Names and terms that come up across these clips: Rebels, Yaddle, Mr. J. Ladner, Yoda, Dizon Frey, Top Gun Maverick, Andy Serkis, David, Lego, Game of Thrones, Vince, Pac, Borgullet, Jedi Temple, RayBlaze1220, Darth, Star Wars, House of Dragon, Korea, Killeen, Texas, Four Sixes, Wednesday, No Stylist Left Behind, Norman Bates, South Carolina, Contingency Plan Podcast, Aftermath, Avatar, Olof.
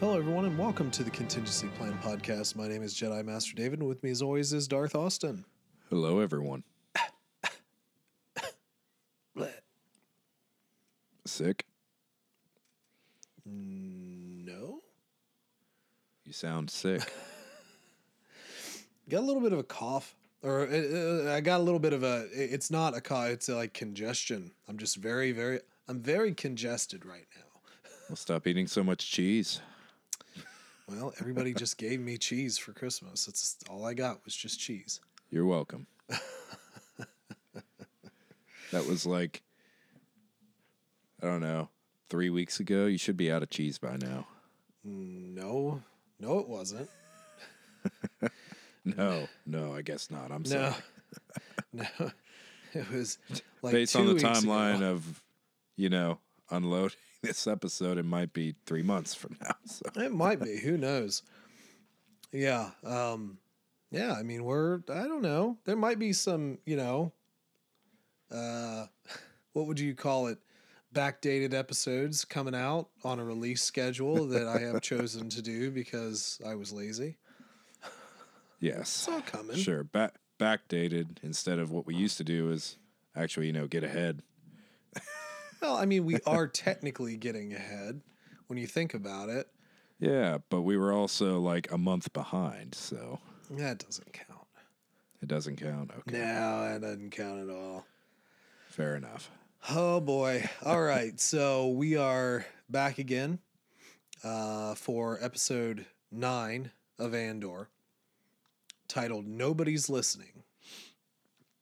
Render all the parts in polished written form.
Hello, everyone, and welcome to the Contingency Plan Podcast. My name is Jedi Master David, and with me, as always, is Darth Austin. Hello, everyone. Sick? No. You sound sick. Got a little bit of a cough. Or I got a little bit of a... It's not a cough. It's like congestion. I'm just very congested right now. Well, stop eating so much cheese. Well, everybody just gave me cheese for Christmas. That's all I got was just cheese. You're welcome. That was like, I don't know, 3 weeks ago. You should be out of cheese by now. No, it wasn't. No, I guess not. I'm sorry. No, it was like based 2 weeks on the timeline ago. Of, unloading this episode, it might be 3 months from now. So. It might be. Who knows? Yeah. Yeah. I mean, I don't know. There might be some, what would you call it? Backdated episodes coming out on a release schedule that I have chosen to do because I was lazy. Yes. It's all coming. Sure. Backdated instead of what we used to do is actually, get ahead. Well, I mean, we are technically getting ahead when you think about it. Yeah, but we were also like a month behind, so. That doesn't count. It doesn't count? Okay. No, that doesn't count at all. Fair enough. Oh, boy. All right. So we are back again for episode 9 of Andor, titled Nobody's Listening.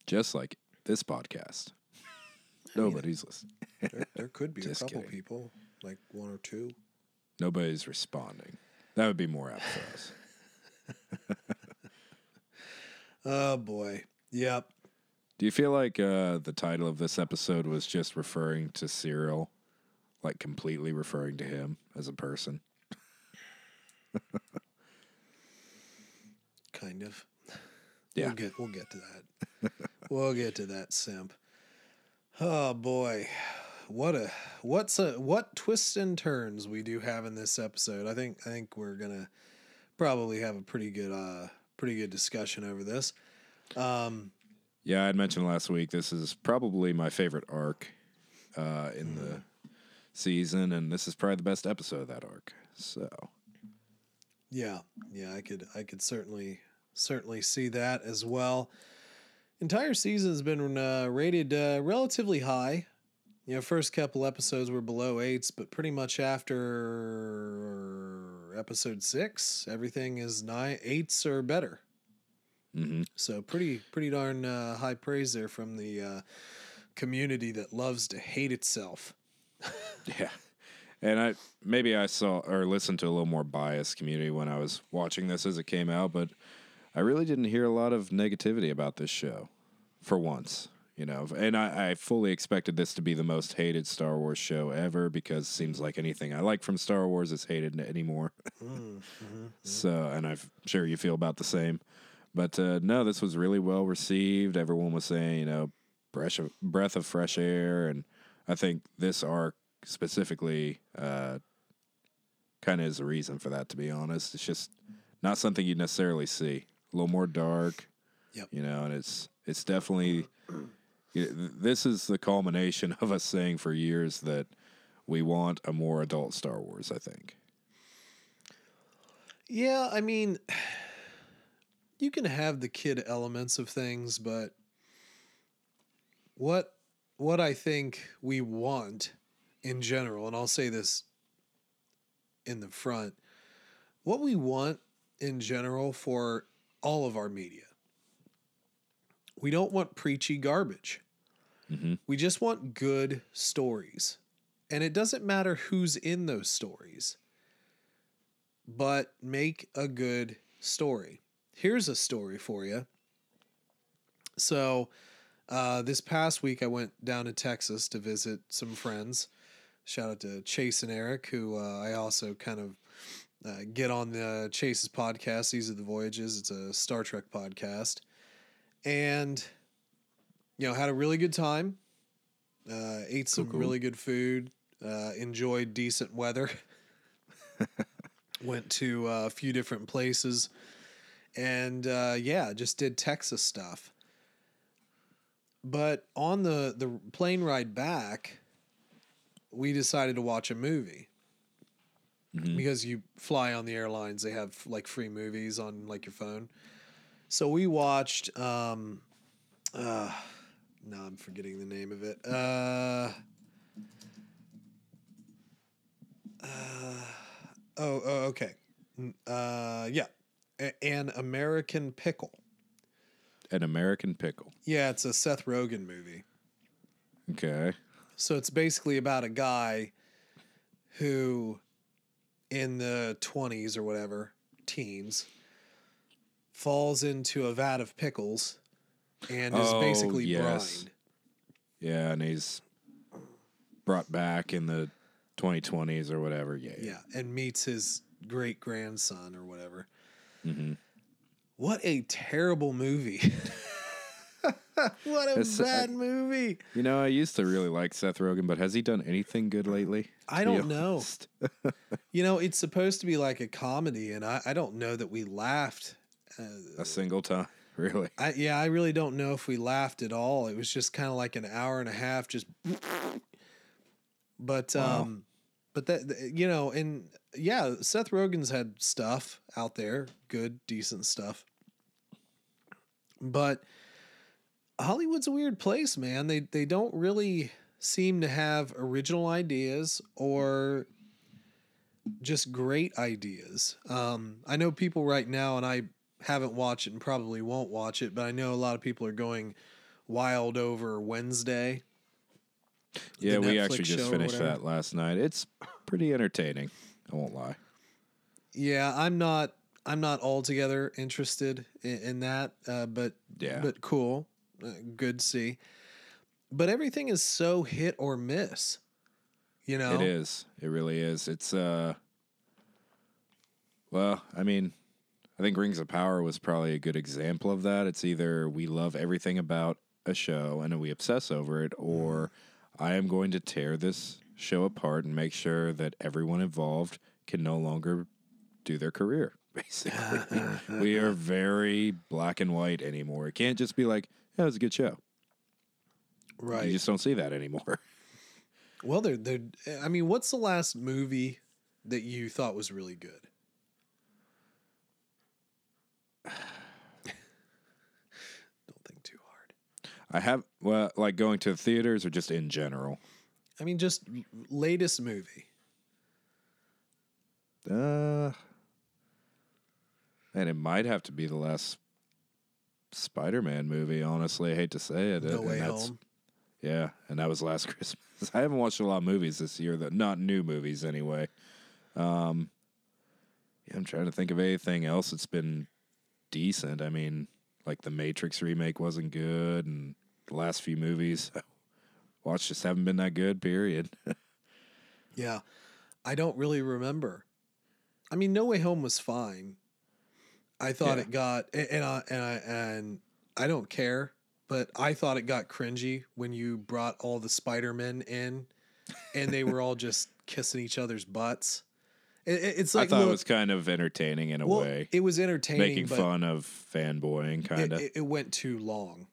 Just like this podcast. Nobody's listening. There could be a couple people, like one or two. Nobody's responding. That would be more apt for us. Oh, boy. Yep. Do you feel like the title of this episode was just referring to Cyril, like completely referring to him as a person? Kind of. Yeah. We'll get to that. We'll get to that simp. Oh boy. What twists and turns we do have in this episode. I think we're going to probably have a pretty good discussion over this. Yeah, I had mentioned last week, this is probably my favorite arc in the season, and this is probably the best episode of that arc. So, yeah, I could certainly see that as well. Entire season has been rated relatively high. First couple episodes were below 8s, but pretty much after episode 6, everything is 8s or better. Mm-hmm. So pretty darn high praise there from the community that loves to hate itself. Yeah, and I saw or listened to a little more biased community when I was watching this as it came out, but I really didn't hear a lot of negativity about this show, for once. And I fully expected this to be the most hated Star Wars show ever because it seems like anything I like from Star Wars is hated anymore. Mm-hmm. So, and I'm sure you feel about the same. But no, this was really well received. Everyone was saying, breath of fresh air. And I think this arc specifically kind of is the reason for that, to be honest. It's just not something you'd necessarily see. A little more dark, yep. And it's definitely... This is the culmination of us saying for years that we want a more adult Star Wars, I think. Yeah, I mean... You can have the kid elements of things, but what I think we want in general, and I'll say this in the front, what we want in general for all of our media, we don't want preachy garbage. Mm-hmm. We just want good stories. And it doesn't matter who's in those stories, but make a good story. Here's a story for you. So this past week, I went down to Texas to visit some friends. Shout out to Chase and Eric, who I also kind of get on the Chase's podcast, These Are the Voyages. It's a Star Trek podcast. And, had a really good time. Ate some really good food. Enjoyed decent weather. Went to a few different places and, yeah, just did Texas stuff. But on the plane ride back, we decided to watch a movie. Mm-hmm. Because you fly on the airlines, they have like free movies on like your phone. So we watched, no, I'm forgetting the name of it. Okay. Yeah. An American Pickle. An American Pickle. Yeah, it's a Seth Rogen movie. Okay. So it's basically about a guy who in the 20s or whatever, teens, falls into a vat of pickles and is basically blind. Yeah, and he's brought back in the 2020s or whatever. Yeah, and meets his great-grandson or whatever. Mm-hmm. What a terrible movie. What a bad movie. You know, I used to really like Seth Rogen, but has he done anything good lately? I don't know. You know, it's supposed to be like a comedy, and I don't know that we laughed. A single time, really. I really don't know if we laughed at all. It was just kind of like an hour and a half, just... But, wow. But that, you know, and yeah, Seth Rogen's had stuff out there, good, decent stuff. But Hollywood's a weird place, man. They don't really seem to have original ideas or just great ideas. I know people right now, and I haven't watched it and probably won't watch it, but I know a lot of people are going wild over Wednesday. Yeah, we actually just finished that last night. It's pretty entertaining. I won't lie. Yeah, I'm not altogether interested in that, but cool. Good to see. But everything is so hit or miss. You know? It is. It really is. It's well, I mean, I think Rings of Power was probably a good example of that. It's either we love everything about a show and we obsess over it, or I am going to tear this show apart and make sure that everyone involved can no longer do their career, basically. We are very black and white anymore. It can't just be like, yeah, it was a good show. Right. You just don't see that anymore. Well, I mean, what's the last movie that you thought was really good? I have, well, like going to the theaters or just in general? I mean, just latest movie. And it might have to be the last Spider-Man movie, honestly. I hate to say it. No Way Home. Yeah, and that was last Christmas. I haven't watched a lot of movies this year, though, not new movies anyway. Yeah, I'm trying to think of anything else that's been decent. I mean, like the Matrix remake wasn't good, and the last few movies watched just haven't been that good, period. Yeah. I don't really remember. I mean, No Way Home was fine. I thought it got, and I don't care, but I thought it got cringy when you brought all the Spider-Men in and they were all just kissing each other's butts. It's like, I thought it was kind of entertaining in a way. It was entertaining. Making fun of fanboying, kind of. It went too long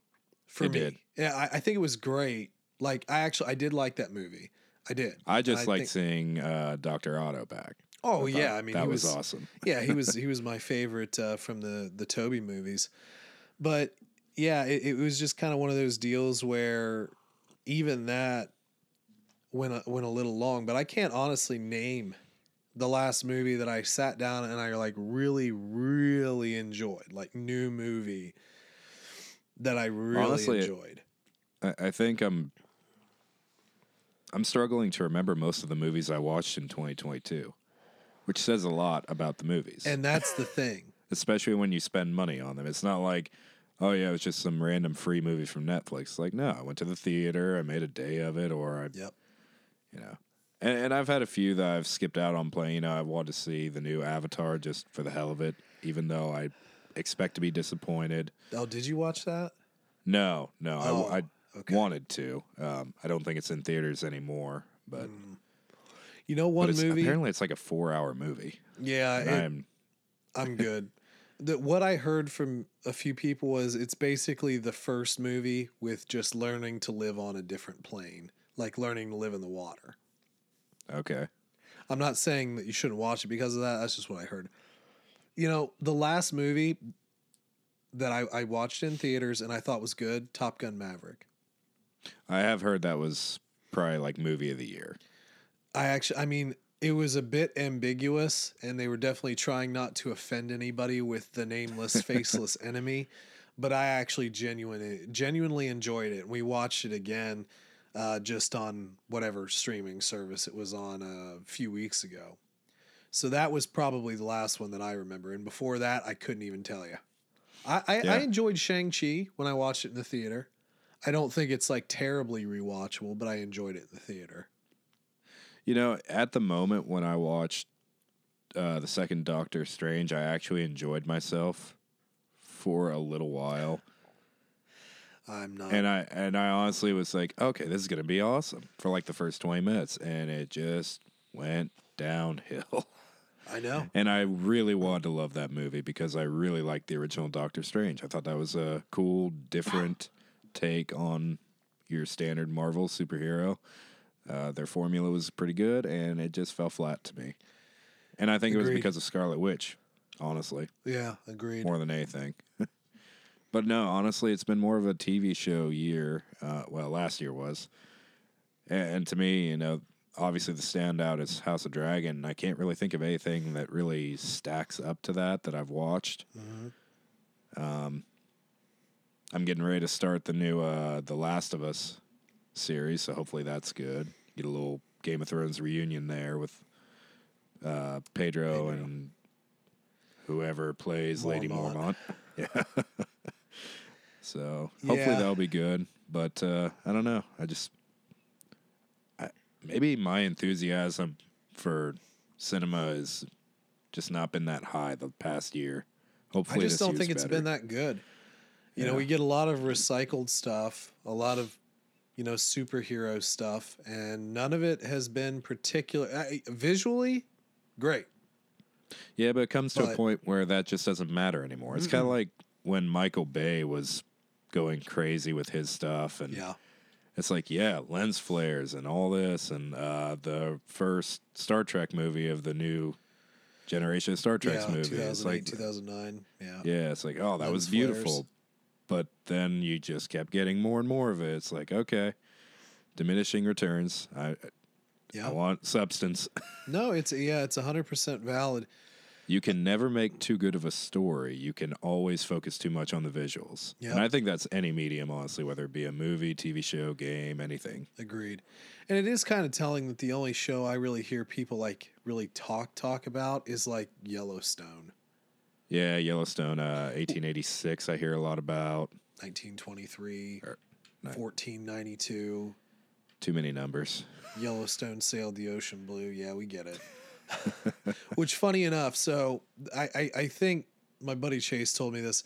for me. It did. Yeah, I think it was great. Like, I did like that movie. I did. I just liked seeing Dr. Otto back. Oh, yeah. I mean, that was awesome. Yeah, he was my favorite from the Toby movies. But, yeah, it was just kind of one of those deals where even that went a little long. But I can't honestly name the last movie that I sat down and I like really, really enjoyed, like new movie that I really enjoyed. I think I'm struggling to remember most of the movies I watched in 2022, which says a lot about the movies. And that's the thing, especially when you spend money on them. It's not like, oh yeah, it was just some random free movie from Netflix. Like, no, I went to the theater, I made a day of it, or you know. And I've had a few that I've skipped out on playing. You know, I want to see the new Avatar just for the hell of it, even though I expect to be disappointed. Oh, did you watch that? No. Oh, I wanted to. I don't think it's in theaters anymore. But You know, one movie. Apparently, it's like a 4-hour movie. Yeah, I'm good. What I heard from a few people was it's basically the first movie with just learning to live on a different plane, like learning to live in the water. Okay. I'm not saying that you shouldn't watch it because of that. That's just what I heard. You know, the last movie that I watched in theaters and I thought was good, Top Gun Maverick. I have heard that was probably like movie of the year. It was a bit ambiguous, and they were definitely trying not to offend anybody with the nameless, faceless enemy. But I actually genuinely enjoyed it. We watched it again just on whatever streaming service it was on a few weeks ago. So that was probably the last one that I remember. And before that, I couldn't even tell you. I enjoyed Shang-Chi when I watched it in the theater. I don't think it's like terribly rewatchable, but I enjoyed it in the theater. You know, at the moment when I watched the second Doctor Strange, I actually enjoyed myself for a little while. I'm not. And I honestly was like, okay, this is going to be awesome for like the first 20 minutes. And it just went downhill. I know. And I really wanted to love that movie because I really liked the original Doctor Strange. I thought that was a cool, different take on your standard Marvel superhero. Their formula was pretty good, and it just fell flat to me. And I think it was because of Scarlet Witch, honestly. Yeah, agreed. More than anything. But no, honestly, it's been more of a TV show year. Last year was. And to me, you know, obviously the standout is House of Dragon. I can't really think of anything that really stacks up to that I've watched. Mm-hmm. I'm getting ready to start the new The Last of Us series, so hopefully that's good. Get a little Game of Thrones reunion there with Pedro and whoever plays Lady Mormont. Yeah. So hopefully that'll be good. But I don't know. Maybe my enthusiasm for cinema has just not been that high the past year. Hopefully, I just don't think it's been that good. You know, we get a lot of recycled stuff, a lot of, you know, superhero stuff, and none of it has been particular. Visually, great. Yeah, but it comes to a point where that just doesn't matter anymore. It's kind of like when Michael Bay was going crazy with his stuff, and it's like, lens flares and all this, and the first Star Trek movie of the new generation of Star Trek's movie. 2008, it's like 2009. Yeah, it's like, oh, that lens was beautiful. Flares. But then you just kept getting more and more of it. It's like, okay, diminishing returns. I want substance. No, it's 100% valid. You can never make too good of a story. You can always focus too much on the visuals. Yep. And I think that's any medium, honestly, whether it be a movie, TV show, game, anything. Agreed. And it is kind of telling that the only show I really hear people like really talk about is like Yellowstone. Yeah, Yellowstone, 1886, I hear a lot about. 1923, 1492. Too many numbers. Yellowstone sailed the ocean blue. Yeah, we get it. Which, funny enough, so I think my buddy Chase told me this.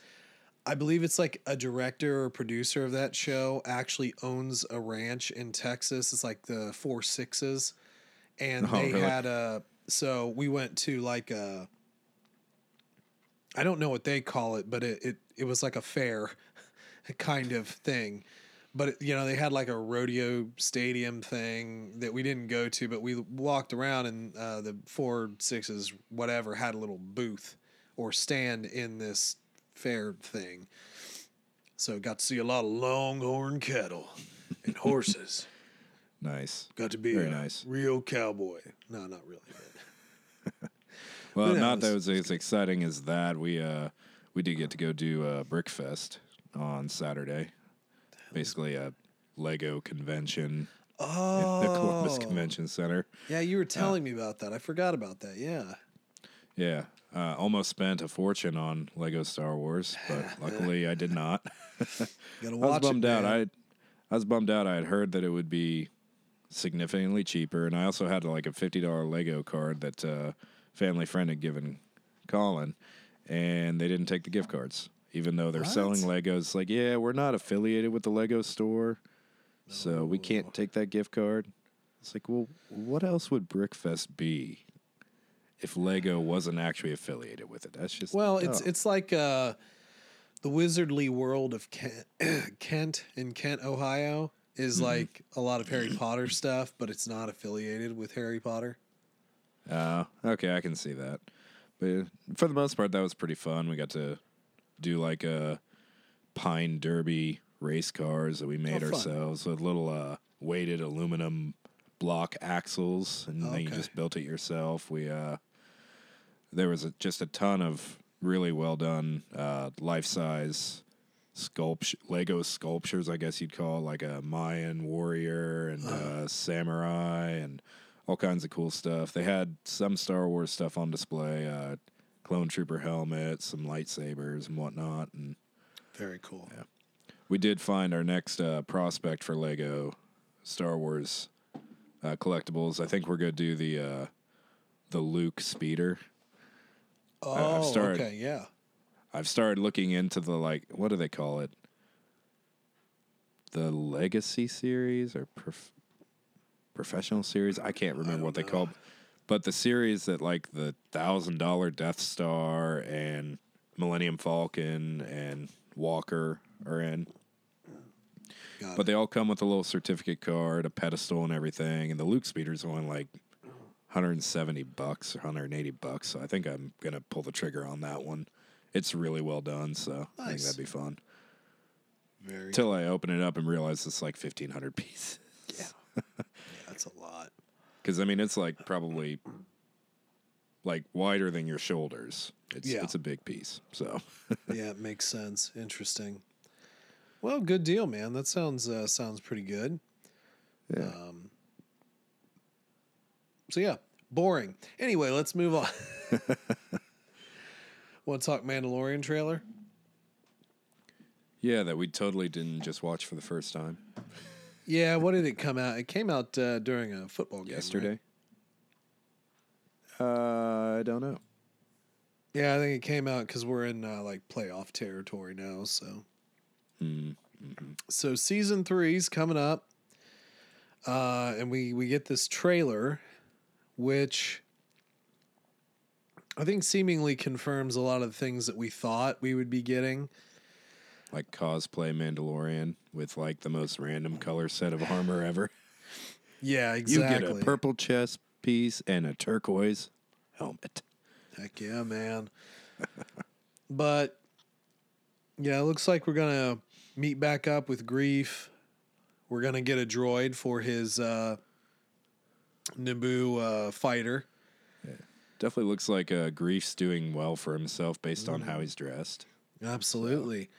I believe it's like a director or producer of that show actually owns a ranch in Texas. It's like the Four Sixes. And had a... So we went to like a... I don't know what they call it, but it was like a fair kind of thing. But, you know, they had like a rodeo stadium thing that we didn't go to, but we walked around and the Four Sixes, whatever, had a little booth or stand in this fair thing. So got to see a lot of longhorn cattle and horses. Nice. Got to be real cowboy. No, not really. Well, not that it was as exciting as that. We did get to go do BrickFest on Saturday. Basically a Lego convention at the Columbus Convention Center. Yeah, you were telling me about that. I forgot about that, yeah. Yeah, almost spent a fortune on Lego Star Wars, but luckily I did not. Gotta watch I was bummed out. I had heard that it would be significantly cheaper, and I also had like a $50 Lego card that... family friend had given Colin, and they didn't take the gift cards, even though they're selling Legos. Like, yeah, we're not affiliated with the Lego store, so we can't take that gift card. It's like, well, what else would BrickFest be if Lego wasn't actually affiliated with it? That's just it's like the wizardly world of Kent, Ohio, is like a lot of Harry Potter stuff, but it's not affiliated with Harry Potter. Okay, I can see that. But for the most part, that was pretty fun. We got to do like a pine derby race cars that we made ourselves with little weighted aluminum block axles, and then you just built it yourself. We there was just a ton of really well done life-size Lego sculptures, I guess you'd call it, like a Mayan warrior and samurai and all kinds of cool stuff. They had some Star Wars stuff on display, clone trooper helmets, some lightsabers and whatnot. And very cool. Yeah. We did find our next prospect for Lego Star Wars collectibles. I think we're going to do the Luke speeder. Oh, I've started looking into the, like, what do they call it? The Legacy series or Professional series? I can't remember what they call it. But the series that, like, the $1,000 Death Star and Millennium Falcon and Walker are in. But they all come with a little certificate card, a pedestal and everything. And the Luke speeder's on like $170 or $180. So I think I'm going to pull the trigger on that one. It's really well done. So nice. I think that'd be fun. Until I open it up and realize it's like 1,500 pieces. Yeah. That's a lot. Because, I mean, it's like probably like wider than your shoulders. It's a big piece. So yeah, it makes sense. Interesting. Well, good deal, man. That sounds pretty good. Yeah. So yeah, boring. Anyway, let's move on. Want to talk Mandalorian trailer? Yeah, that we totally didn't just watch for the first time. Yeah, what did it come out? It came out during a football game yesterday. Right? I don't know. Yeah, I think it came out because we're in like playoff territory now, so. Mm-hmm. So season 3's coming up, and we get this trailer, which I think seemingly confirms a lot of the things that we thought we would be getting. Like cosplay Mandalorian with like the most random color set of armor ever. Yeah, exactly. You get a purple chest piece and a turquoise helmet. Heck yeah, man. But yeah, it looks like we're going to meet back up with Grief. We're going to get a droid for his Naboo fighter. Yeah. Definitely looks like Grief's doing well for himself based on how he's dressed. Absolutely. So.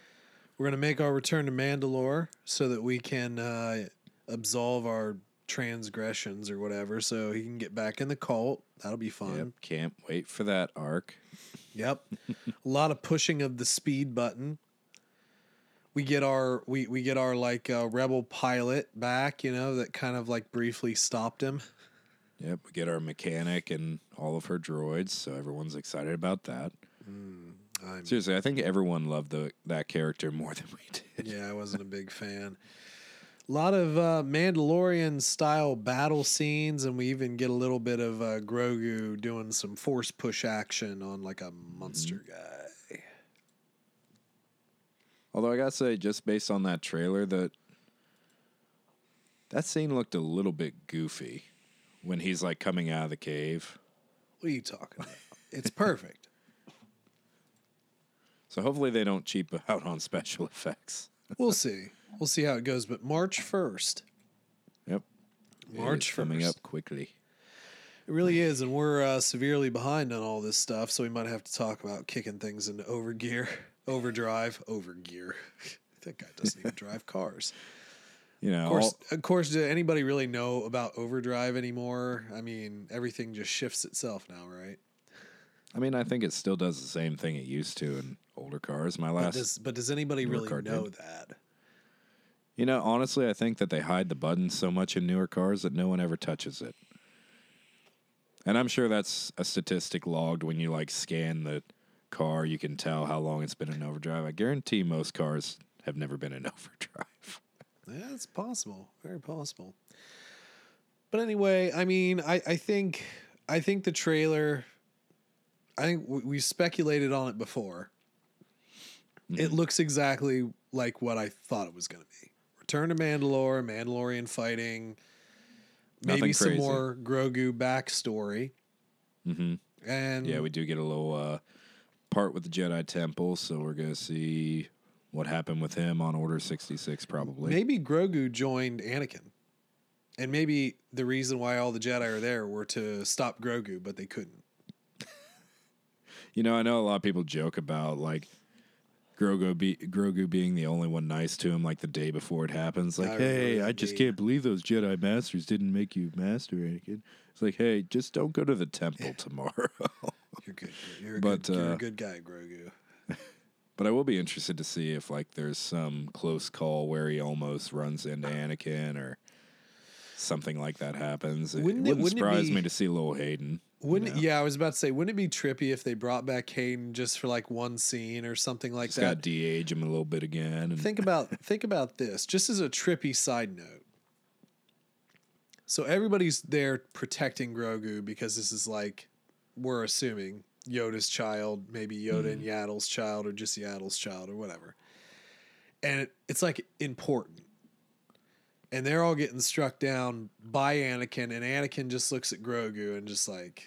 We're going to make our return to Mandalore so that we can absolve our transgressions or whatever, so he can get back in the cult. That'll be fun. Yep, can't wait for that arc. Yep. A lot of pushing of the speed button. We get our we get our rebel pilot back, you know, that kind of like briefly stopped him. Yep, we get our mechanic and all of her droids, so everyone's excited about that. Seriously, I think everyone loved that character more than we did. Yeah, I wasn't a big fan. A lot of Mandalorian style battle scenes, and we even get a little bit of Grogu doing some force push action on like a monster guy. Although I gotta say, just based on that trailer, that scene looked a little bit goofy when he's like coming out of the cave. What are you talking about? It's perfect. So hopefully they don't cheap out on special effects. We'll see. We'll see how it goes. But March 1st. Yep. March 1st. Coming up quickly. It really is. And we're severely behind on all this stuff. So we might have to talk about kicking things into overdrive. That guy doesn't even drive cars. You know, of course, did anybody really know about overdrive anymore? I mean, everything just shifts itself now, right? I mean, I think it still does the same thing it used to in older cars. But does anybody really know that? You know, honestly, I think that they hide the button so much in newer cars that no one ever touches it. And I'm sure that's a statistic logged when you, like, scan the car. You can tell how long it's been in overdrive. I guarantee most cars have never been in overdrive. Yeah, it's possible. Very possible. But anyway, I mean, I think the trailer, I think we speculated on it before. Mm-hmm. It looks exactly like what I thought it was going to be. Return to Mandalore, Mandalorian fighting, maybe some more Grogu backstory. Mm-hmm. And yeah, we do get a little part with the Jedi Temple, so we're going to see what happened with him on Order 66 probably. Maybe Grogu joined Anakin. And maybe the reason why all the Jedi are there were to stop Grogu, but they couldn't. You know, I know a lot of people joke about, like, Grogu being the only one nice to him, like, the day before it happens. Like, hey, I just can't believe those Jedi Masters didn't make you master, Anakin. It's like, hey, just don't go to the temple tomorrow. You're good. You're a good guy, Grogu. But I will be interested to see if, like, there's some close call where he almost runs into Anakin or something like that happens. It wouldn't surprise me to see Lil Hayden. Yeah, I was about to say, wouldn't it be trippy if they brought back Hayden just for like one scene or something like that? Just got de-age him a little bit again. And think about this, just as a trippy side note. So everybody's there protecting Grogu because this is like, we're assuming Yoda's child, maybe Yoda and Yaddle's child, or just Yaddle's child or whatever. And it's like important. And they're all getting struck down by Anakin, and Anakin just looks at Grogu and just like,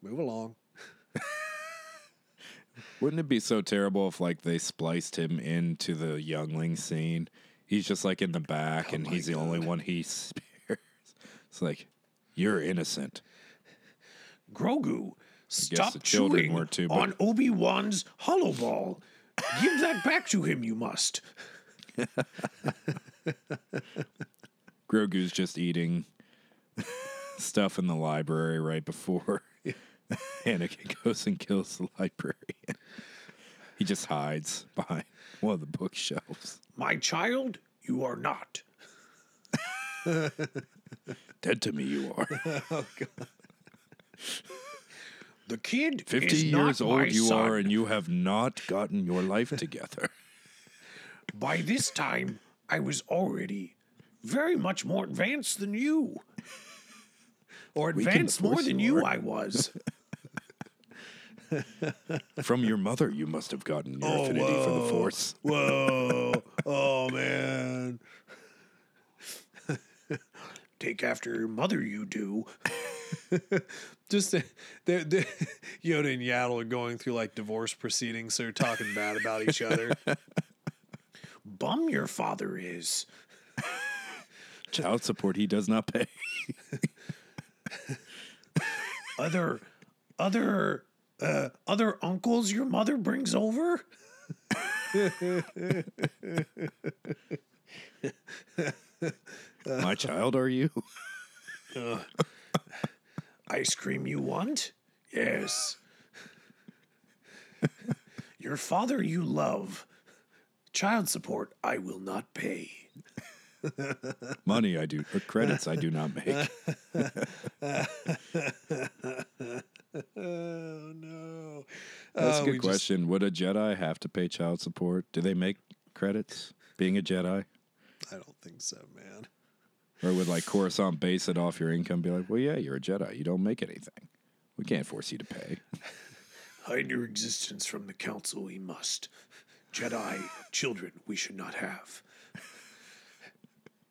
move along. Wouldn't it be so terrible if like they spliced him into the youngling scene? He's just like in the back, and he's the only one he spares. It's like, you're innocent, Grogu. Stop chewing on Obi-Wan's hollow ball. Give that back to him. You must. Grogu's just eating stuff in the library right before Anakin goes and kills the librarian. He just hides behind one of the bookshelves. My child, you are not. Dead to me you are. Oh, God. The kid 50 is years not old my you son. Are and you have not gotten your life together. By this time, I was already very much more advanced than you. Or advanced more than you I was. From your mother, you must have gotten your affinity for the Force. Whoa. Oh, man. Take after your mother, you do. Just they're Yoda and Yaddle are going through, like, divorce proceedings, so they're talking bad about each other. Bum your father is. Child support he does not pay. Other uncles your mother brings over? My child are you? Ice cream you want? Yes. Your father you love. Child support, I will not pay. Money I do, but credits I do not make. Oh, no. That's a good question. Would a Jedi have to pay child support? Do they make credits, being a Jedi? I don't think so, man. Or would, like, Coruscant base it off your income, be like, well, yeah, you're a Jedi. You don't make anything. We can't force you to pay. Hide your existence from the council, we must. Jedi children we should not have.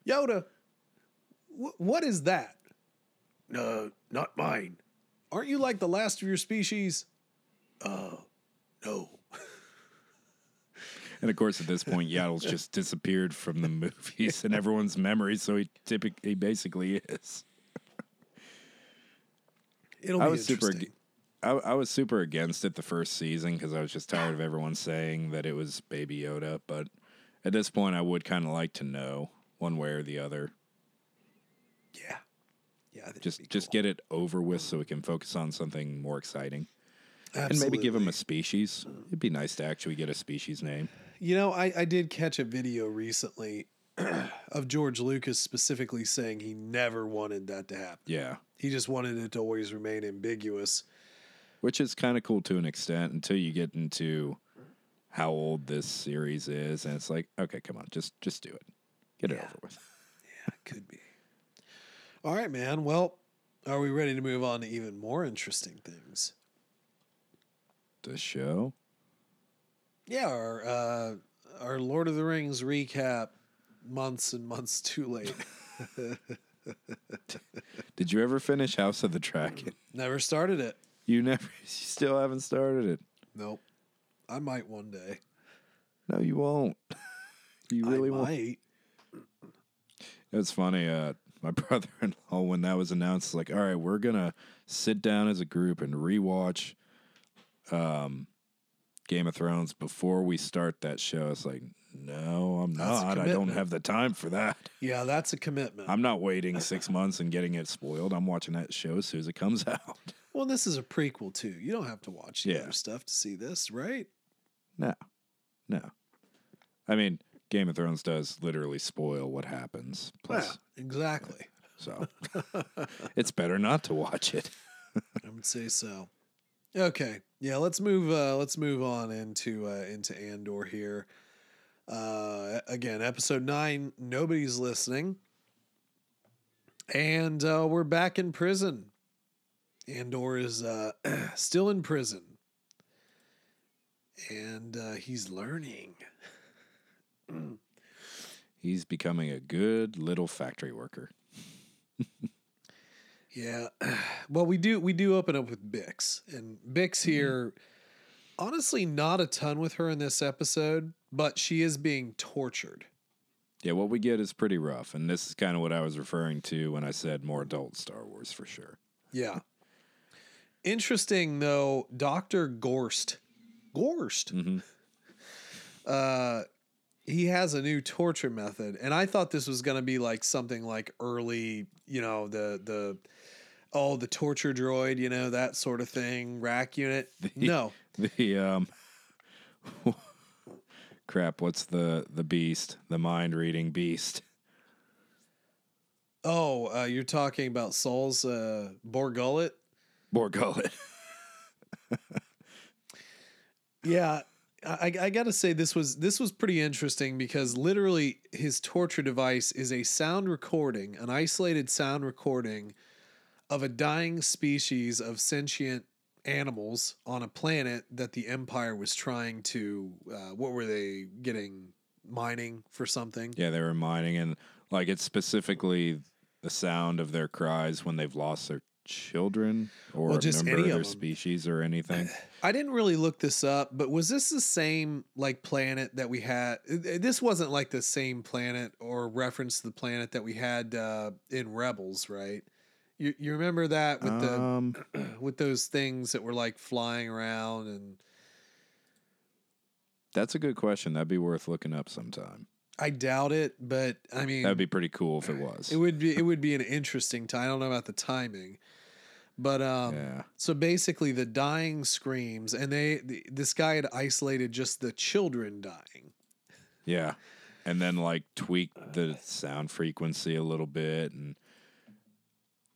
Yoda, what is that? Not mine. Aren't you like the last of your species? No. And of course, at this point, Yaddle's just disappeared from the movies and everyone's memory, so he basically is. It'll be interesting. I was super against it the first season because I was just tired of everyone saying that it was Baby Yoda. But at this point, I would kind of like to know one way or the other. Yeah. Yeah. Just get it over with so we can focus on something more exciting. Absolutely. And maybe give him a species. It'd be nice to actually get a species name. You know, I did catch a video recently of George Lucas specifically saying he never wanted that to happen. Yeah. He just wanted it to always remain ambiguous. Which is kind of cool to an extent until you get into how old this series is. And it's like, okay, come on, just do it. Get it over with. Yeah, it could be. All right, man. Well, are we ready to move on to even more interesting things? The show? Yeah, our Lord of the Rings recap months and months too late. Did you ever finish House of the Dragon? Never started it. You still haven't started it? Nope. I might one day. No, you won't. You really won't. It's funny. My brother-in-law, when that was announced, like, all right, we're going to sit down as a group and rewatch Game of Thrones before we start that show. It's like, no, I'm not. I don't have the time for that. Yeah, that's a commitment. I'm not waiting 6 months and getting it spoiled. I'm watching that show as soon as it comes out. Well, this is a prequel, too. You don't have to watch the other stuff to see this, right? No. I mean, Game of Thrones does literally spoil what happens. Plus, yeah, exactly. So it's better not to watch it. I would say so. Okay. Yeah, let's move on into Andor here. Again, episode 9, nobody's listening. And we're back in prison. Andor is still in prison. And he's learning. He's becoming a good little factory worker. Yeah. Well, we do open up with Bix. And Bix here, honestly, not a ton with her in this episode. But she is being tortured. Yeah, what we get is pretty rough. And this is kind of what I was referring to when I said more adult Star Wars for sure. Yeah. Interesting, though, Dr. Gorst. Mm-hmm. He has a new torture method. And I thought this was going to be like something like early, you know, the torture droid, you know, that sort of thing, rack unit. Crap, what's the beast? The mind-reading beast. Oh, you're talking about Saul's Borgullet? Borgullet. Yeah, I gotta say this was pretty interesting because literally his torture device is a sound recording, an isolated sound recording of a dying species of sentient animals on a planet that the Empire was trying to what were they getting, mining for something? Yeah, they were mining, and like it's specifically the sound of their cries when they've lost their children or just a member of their species or anything. I didn't really look this up, but was this the same like planet that we had? This wasn't like the same planet or reference to the planet that we had in Rebels, right? You remember that with the with those things that were like flying around? And that's a good question. That'd be worth looking up sometime. I doubt it, but I mean that'd be pretty cool if it was. It would be an interesting time. I don't know about the timing, but So basically the dying screams, and this guy had isolated just the children dying. Yeah, and then like tweaked the sound frequency a little bit and.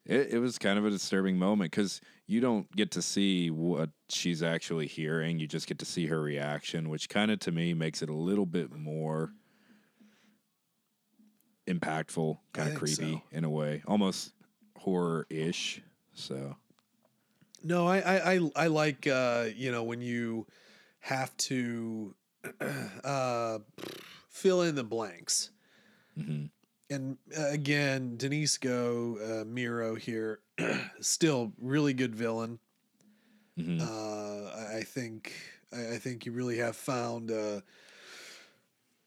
It was kind of a disturbing moment because you don't get to see what she's actually hearing. You just get to see her reaction, which kind of to me makes it a little bit more impactful, kind of creepy in a way, almost horror-ish. So, no, I like you know, when you have to fill in the blanks. Mm-hmm. And again, Meero here, still really good villain. Mm-hmm. I think you really have found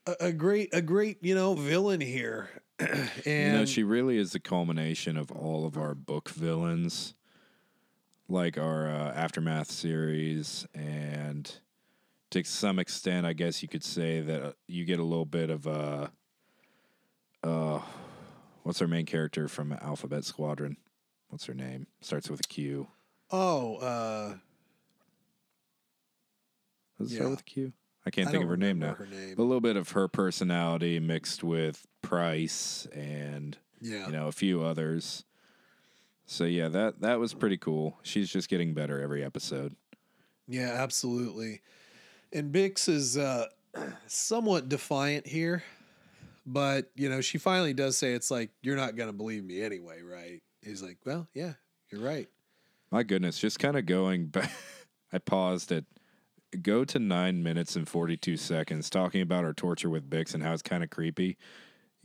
a great you know, villain here. And you know, she really is the culmination of all of our book villains, like our Aftermath series, and to some extent, I guess you could say that you get a little bit of a. What's our main character from Alphabet Squadron? What's her name? Starts with a Q. Oh, does it start with a Q? I can't think of her name now. But a little bit of her personality mixed with Price and you know, a few others. So yeah, that was pretty cool. She's just getting better every episode. Yeah, absolutely. And Bix is somewhat defiant here. But, you know, she finally does say, it's like, you're not going to believe me anyway, right? He's like, well, yeah, you're right. My goodness, just kind of going back. I paused it. Go to 9 minutes and 42 seconds talking about our torture with Bix and how it's kind of creepy.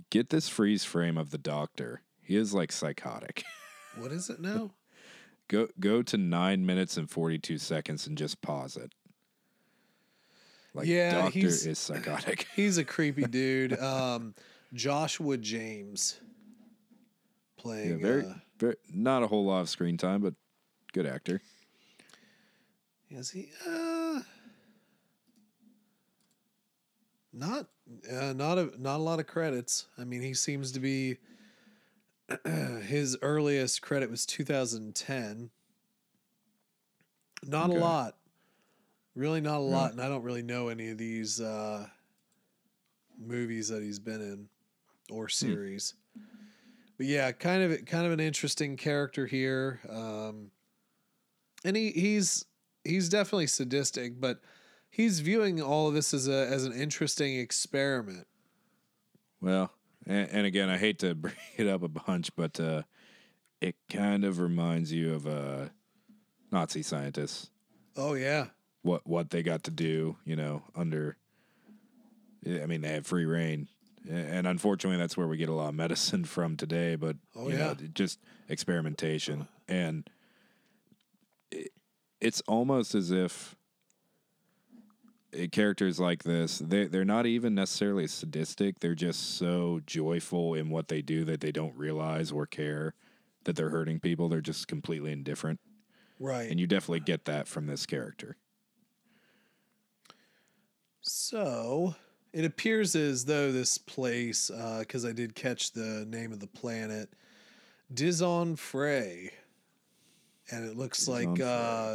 Get this freeze frame of the doctor. He is like psychotic. What is it now? Go to 9 minutes and 42 seconds and just pause it. Like, yeah, doctor is psychotic. He's a creepy dude. Joshua James playing. Yeah, very, not a whole lot of screen time, but good actor. Is he? Not a lot of credits. I mean, he seems to be. His earliest credit was 2010. Not a lot. Really not a lot, and I don't really know any of these movies that he's been in or series. But yeah, kind of an interesting character here. And he's definitely sadistic, but he's viewing all of this as an interesting experiment. Well, and again, I hate to bring it up a bunch, but it kind of reminds you of Nazi scientists. Oh yeah. What they got to do, you know, they had free reign. And unfortunately, that's where we get a lot of medicine from today, but you know, just experimentation. And it's almost as if characters like this, they're not even necessarily sadistic. They're just so joyful in what they do that they don't realize or care that they're hurting people. They're just completely indifferent. Right. And you definitely get that from this character. So it appears as though this place, because I did catch the name of the planet, Dizon Frey, and it looks Dizon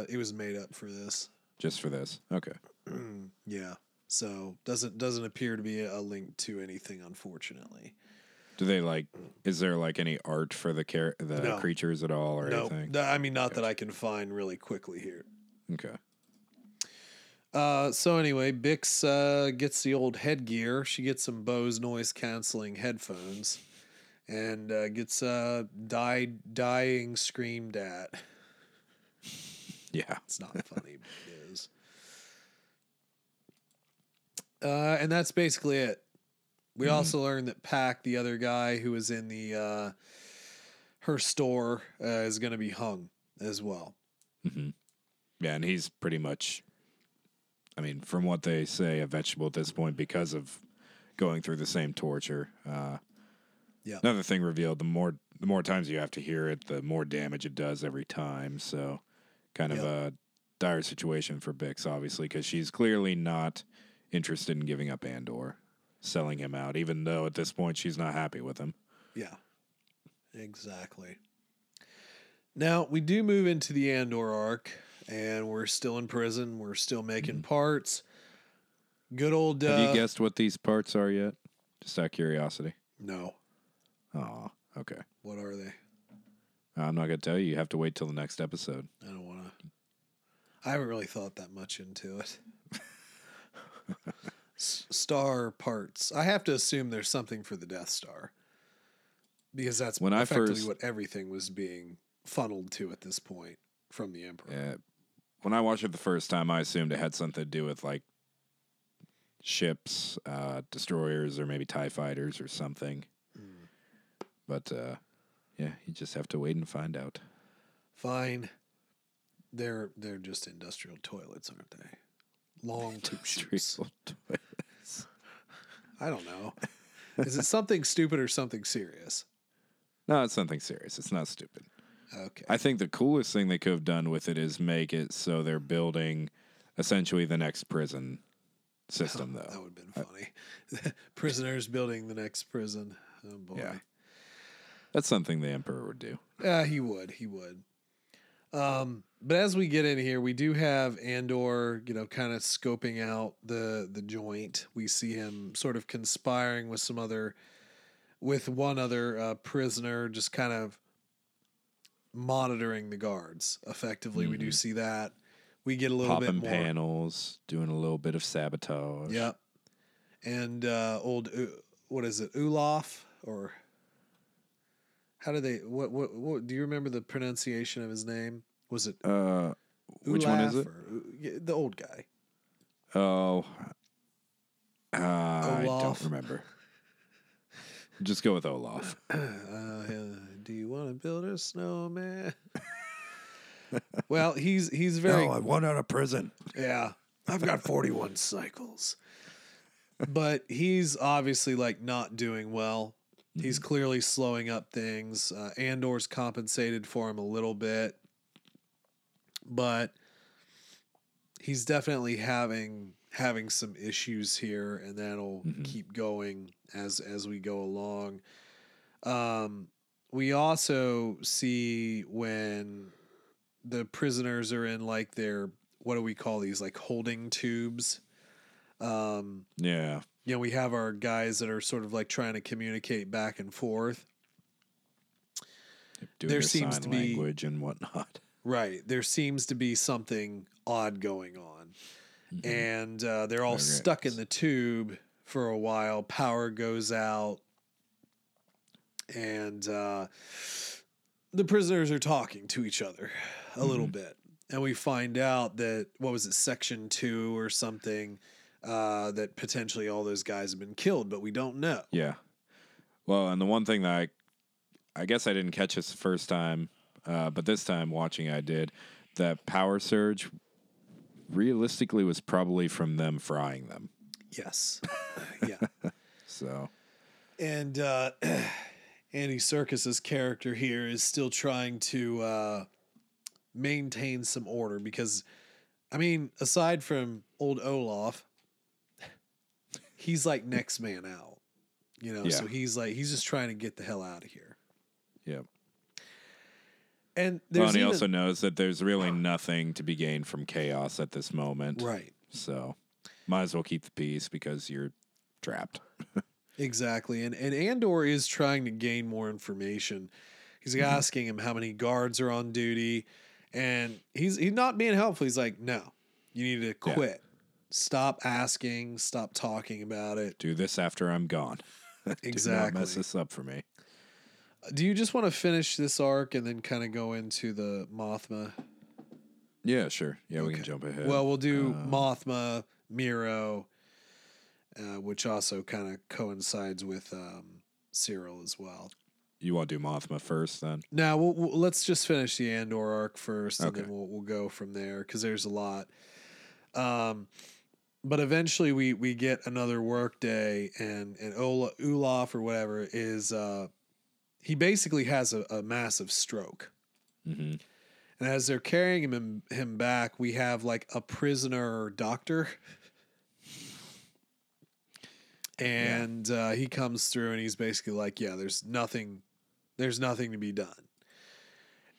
like it was made up for this. Just for this, okay. Yeah. So doesn't appear to be a link to anything, unfortunately. Do they like? Is there like any art for the creatures at all, or anything? No, I mean not that I can find really quickly here. Okay. So anyway, Bix gets the old headgear. She gets some Bose noise-canceling headphones and gets dying screamed at. Yeah. It's not funny, but it is. And that's basically it. We also learned that Pac, the other guy who was in the her store, is going to be hung as well. Mm-hmm. Yeah, and he's pretty much... I mean, from what they say, a vegetable at this point because of going through the same torture. Yeah. Another thing revealed: the more times you have to hear it, the more damage it does every time. So, kind of a dire situation for Bix, obviously, because she's clearly not interested in giving up Andor, selling him out, even though at this point she's not happy with him. Yeah, exactly. Now we do move into the Andor arc. And we're still in prison. We're still making parts. Good old... Have you guessed what these parts are yet? Just out of curiosity. No. Oh, okay. What are they? I'm not going to tell you. You have to wait till the next episode. I don't want to. I haven't really thought that much into it. Star parts. I have to assume there's something for the Death Star. Because that's what everything was being funneled to at this point from the Emperor. Yeah. When I watched it the first time, I assumed it had something to do with, like, ships, destroyers, or maybe TIE fighters or something. Mm. But, yeah, you just have to wait and find out. Fine. They're just industrial toilets, aren't they? Long tube shoots. Toilets. I don't know. Is it something stupid or something serious? No, it's something serious. It's not stupid. Okay. I think the coolest thing they could have done with it is make it so they're building essentially the next prison system, though. That would have been funny. Prisoners building the next prison. Oh, boy. Yeah. That's something the Emperor would do. He would. But as we get in here, we do have Andor, you know, kind of scoping out the joint. We see him sort of conspiring with one other prisoner, just kind of monitoring the guards effectively. We do see that. We get a little Popping bit more panels, doing a little bit of sabotage. Yep. And old what is it, Olof, or how do they, what do you remember the pronunciation of his name? Was it which Olaf one is it? The old guy. Oh, I don't remember. Just go with Olaf. Do you want to build a snowman? Well, he's very. No, I want out of prison. Yeah, I've got 41 cycles. But he's obviously like not doing well. He's clearly slowing up things. Andor's compensated for him a little bit, but he's definitely having some issues here, and that'll keep going as we go along. We also see when the prisoners are in like their, what do we call these, like holding tubes. Yeah. You know, we have our guys that are sort of like trying to communicate back and forth. Doing there seems to be language and whatnot. Right. There seems to be something odd going on. Mm-hmm. And they're all stuck in the tube for a while. Power goes out. And the prisoners are talking to each other a little bit. And we find out that, what was it, Section 2 or something, that potentially all those guys have been killed, but we don't know. Yeah. Well, and the one thing that I guess I didn't catch this the first time, but this time watching I did, that power surge realistically was probably from them frying them. Yes. Yeah. So. And Andy Serkis's character here is still trying to maintain some order because, I mean, aside from old Olaf, he's like next man out, you know? Yeah. So he's just trying to get the hell out of here. Yeah. And he also knows that there's really nothing to be gained from chaos at this moment. Right. So might as well keep the peace because you're trapped. Exactly. And Andor is trying to gain more information. He's asking him how many guards are on duty, and he's not being helpful. He's like, no, you need to quit. Yeah. Stop asking, stop talking about it. Do this after I'm gone. Exactly. Do not mess this up for me. Do you just want to finish this arc and then kind of go into the Mothma? Yeah, sure. Yeah, okay. We can jump ahead. Well, we'll do Mothma, Meero, which also kind of coincides with Cyril as well. You want to do Mothma first, then? No, let's just finish the Andor arc first, and then we'll go from there, because there's a lot. But eventually we get another work day, and Olaf or whatever is... he basically has a massive stroke. Mm-hmm. And as they're carrying him back, we have like a prisoner doctor. And he comes through and he's basically like, yeah, there's nothing to be done.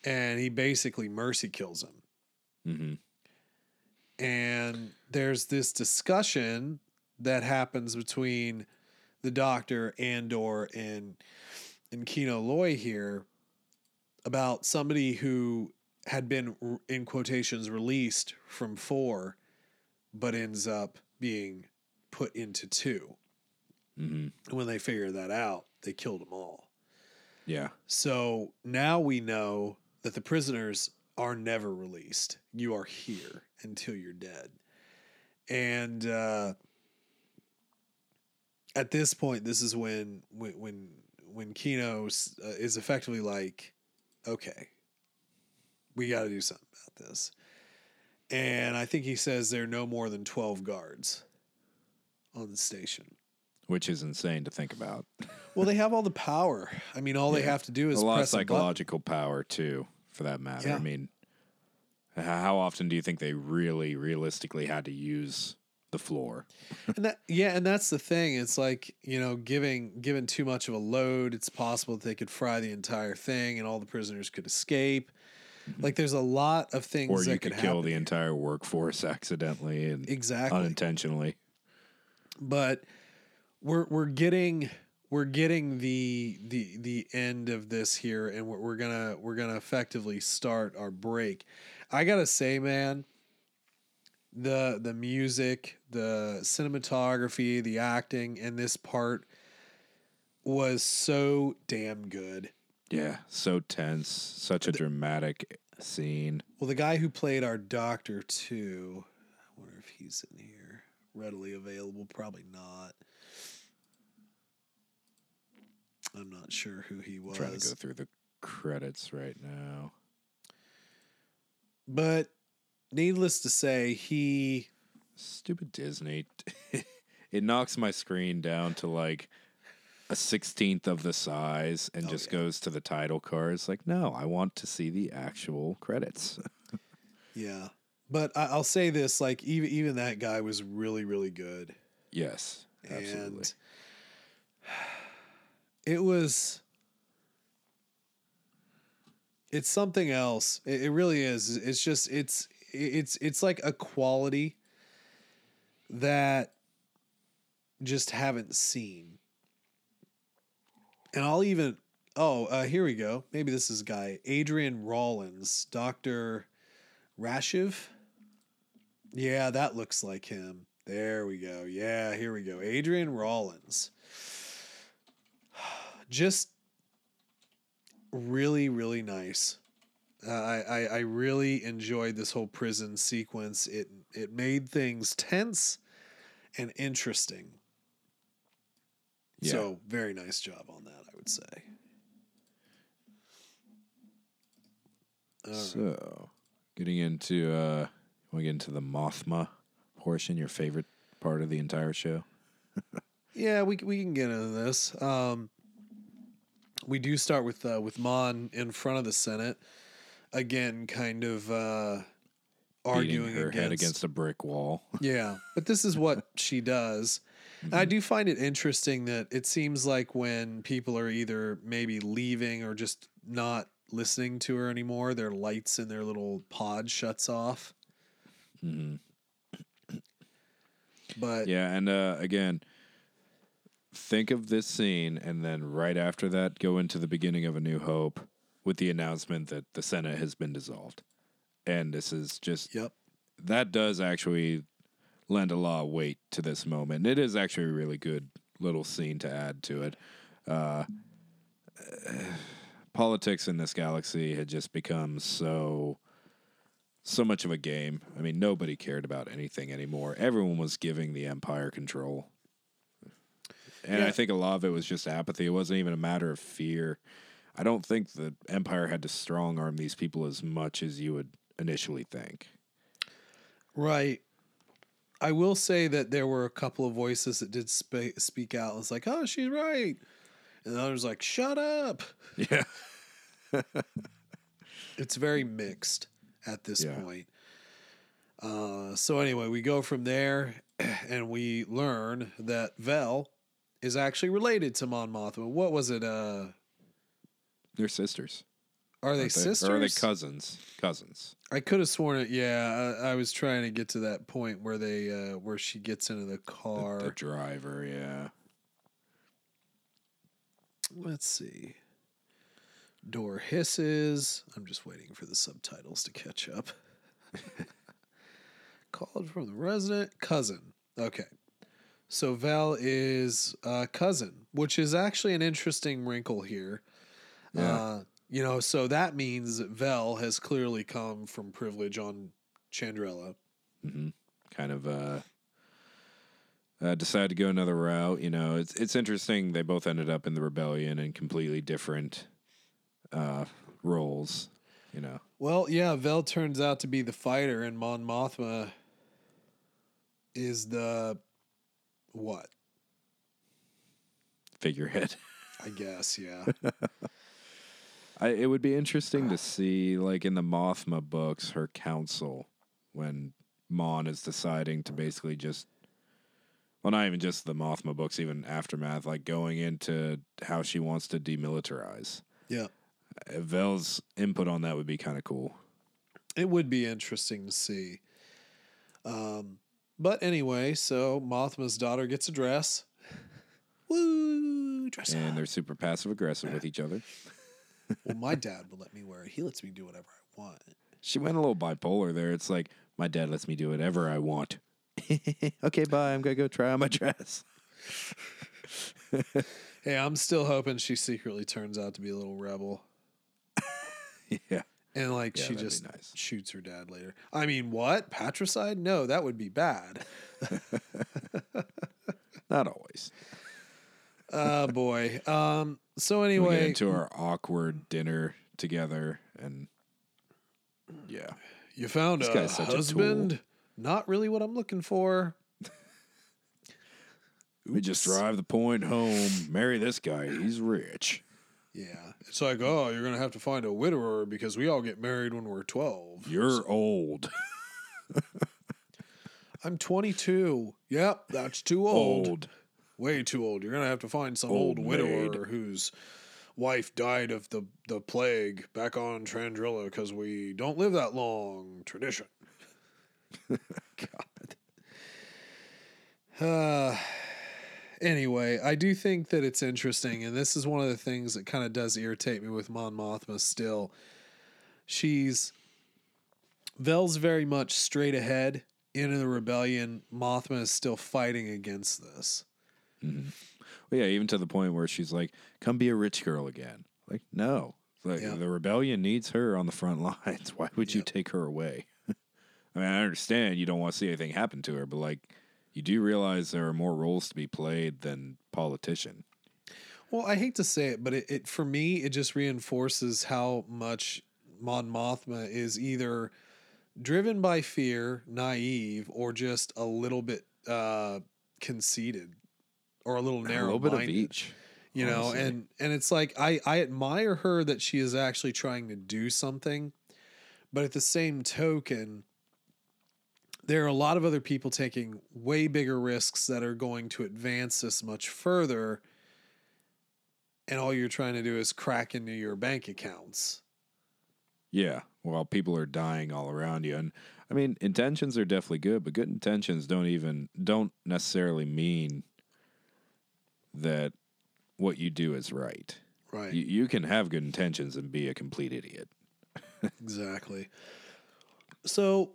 And he basically mercy kills him. Mm-hmm. And there's this discussion that happens between the doctor, Andor, and Kino Loy here about somebody who had been, in quotations, released from 4, but ends up being put into 2. Mm-hmm. And when they figure that out, they killed them all. Yeah. So now we know that the prisoners are never released. You are here until you're dead. And at this point, this is when Kino is effectively like, okay, we got to do something about this. And I think he says there are no more than 12 guards on the station. Which is insane to think about. Well, they have all the power. I mean, all they have to do is press a lot of psychological power, too, for that matter. Yeah. I mean, how often do you think they really realistically had to use the floor? And that's the thing. It's like, you know, given too much of a load, it's possible that they could fry the entire thing and all the prisoners could escape. Mm-hmm. Like, there's a lot of things or that you could kill the entire workforce accidentally and unintentionally. But we're getting the end of this here, and we're gonna effectively start our break. I gotta say, man, the music, the cinematography, the acting in this part was so damn good. Yeah, so tense. Such a dramatic scene. Well, the guy who played our doctor, too, I wonder if he's in here. Readily available, probably not. I'm not sure who he was. I'm trying to go through the credits right now. But needless to say, he... Stupid Disney. It knocks my screen down to like a 16th of the size and goes to the title cards. Like, no, I want to see the actual credits. Yeah. But I'll say this, like, even that guy was really, really good. Yes, absolutely. And it was... It's something else. It really is. It's just, it's like a quality that just haven't seen. And I'll even, here we go. Maybe this is a guy, Adrian Rawlins, Dr. Rashiv. Yeah, that looks like him. There we go. Yeah, here we go. Adrian Rawlins. Just really, really nice. I really enjoyed this whole prison sequence. It made things tense and interesting. Yeah. So very nice job on that, I would say. All so right. Getting into we get into the Mothma portion, your favorite part of the entire show. Yeah, we can get into this. We do start with Mon in front of the Senate, again, kind of arguing her head against a brick wall. Yeah, but this is what she does. Mm-hmm. And I do find it interesting that it seems like when people are either maybe leaving or just not listening to her anymore, their lights in their little pod shuts off. Mm-hmm. But yeah, and again... Think of this scene, and then right after that, go into the beginning of A New Hope with the announcement that the Senate has been dissolved. And this is just... Yep. That does actually lend a lot of weight to this moment. It is actually a really good little scene to add to it. Politics in this galaxy had just become so much of a game. I mean, nobody cared about anything anymore. Everyone was giving the Empire control. And yeah. I think a lot of it was just apathy. It wasn't even a matter of fear. I don't think the Empire had to strong arm these people as much as you would initially think. Right. I will say that there were a couple of voices that did speak out. It's like, oh, she's right. And the others like, shut up. Yeah. It's very mixed at this point. So anyway, we go from there and we learn that Vel is actually related to Mon Mothma. What was it? They're sisters. Are they sisters? Or are they cousins? Cousins. I could have sworn it. Yeah, I was trying to get to that point where they where she gets into the car. The driver, yeah. Let's see. Door hisses. I'm just waiting for the subtitles to catch up. Called from the resident cousin. Okay. So Vel is a cousin, which is actually an interesting wrinkle here. Yeah. So that means Vel has clearly come from privilege on Chandrella. Mm-hmm. Kind of decided to go another route. You know, it's interesting. They both ended up in the rebellion in completely different roles, you know. Well, yeah, Vel turns out to be the fighter, and Mon Mothma is the... What? Figurehead. I guess, yeah. It would be interesting to see, like in the Mothma books, her council when Mon is deciding to basically just, well, not even just the Mothma books, even Aftermath, like going into how she wants to demilitarize. Yeah. Vel's input on that would be kind of cool. It would be interesting to see. But anyway, so Mothma's daughter gets a dress. Woo! Dress and up. They're super passive-aggressive with each other. Well, my dad would let me wear it. He lets me do whatever I want. She went a little bipolar there. It's like, my dad lets me do whatever I want. Okay, bye. I'm going to go try on my dress. Hey, I'm still hoping she secretly turns out to be a little rebel. Yeah. And, like, yeah, she just shoots her dad later. I mean, what? Patricide? No, that would be bad. Not always. Boy. So anyway. We get into our awkward dinner together and, yeah. You found this guy's such husband? A tool. Not really what I'm looking for. We just drive the point home. Marry this guy. He's rich. Yeah. It's like, oh, you're going to have to find a widower because we all get married when we're 12. You're old. I'm 22. Yep, that's too old. Way too old. You're going to have to find some old widower whose wife died of the plague back on Trandrilla because we don't live that long. Tradition. God. Anyway, I do think that it's interesting, and this is one of the things that kind of does irritate me with Mon Mothma still. Vel's very much straight ahead into the rebellion. Mothma is still fighting against this. Mm-hmm. Well, yeah, even to the point where she's like, come be a rich girl again. Like, no. Like, yeah. The rebellion needs her on the front lines. Why would you take her away? I mean, I understand you don't want to see anything happen to her, but like, you do realize there are more roles to be played than politician. Well, I hate to say it, but it for me, it just reinforces how much Mon Mothma is either driven by fear, naive, or just a little bit conceited or a little narrow-minded. A little bit of each. You know, and it's like I admire her that she is actually trying to do something, but at the same token, there are a lot of other people taking way bigger risks that are going to advance this much further. And all you're trying to do is crack into your bank accounts. Yeah. Well, people are dying all around you. And I mean, intentions are definitely good, but good intentions don't necessarily mean that what you do is right. Right. You can have good intentions and be a complete idiot. Exactly. So,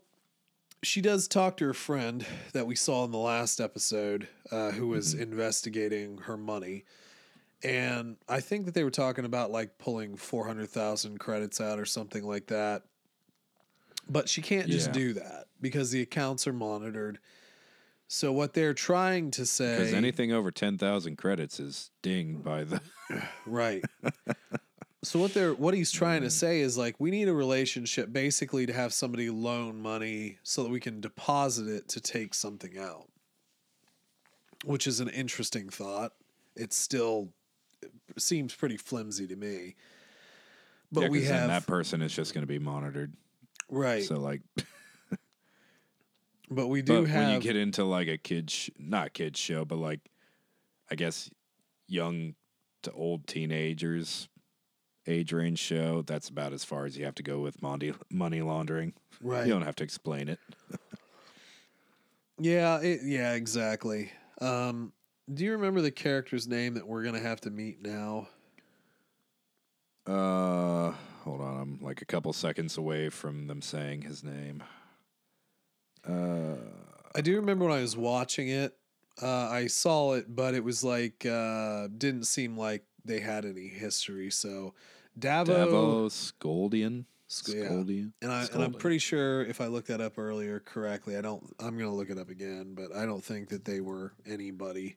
she does talk to her friend that we saw in the last episode, who was investigating her money. And I think that they were talking about like pulling 400,000 credits out or something like that. But she can't just do that because the accounts are monitored. So what they're trying to say, because anything over 10,000 credits is dinged by the right. So what he's trying to say is like, we need a relationship basically to have somebody loan money so that we can deposit it to take something out, which is an interesting thought. It seems pretty flimsy to me, but then that person is just going to be monitored. Right. So like, but we do have, when you get into like a not kids show, but like, I guess young to old teenagers age range show, that's about as far as you have to go with money laundering. Right. You don't have to explain it. Yeah, exactly. Do you remember the character's name that we're going to have to meet now? Hold on. I'm like a couple seconds away from them saying his name. I do remember when I was watching it, I saw it, but it was like, didn't seem like they had any history. So Davo Skoldian. And I'm pretty sure if I looked that up earlier correctly, I'm going to look it up again, but I don't think that they were anybody,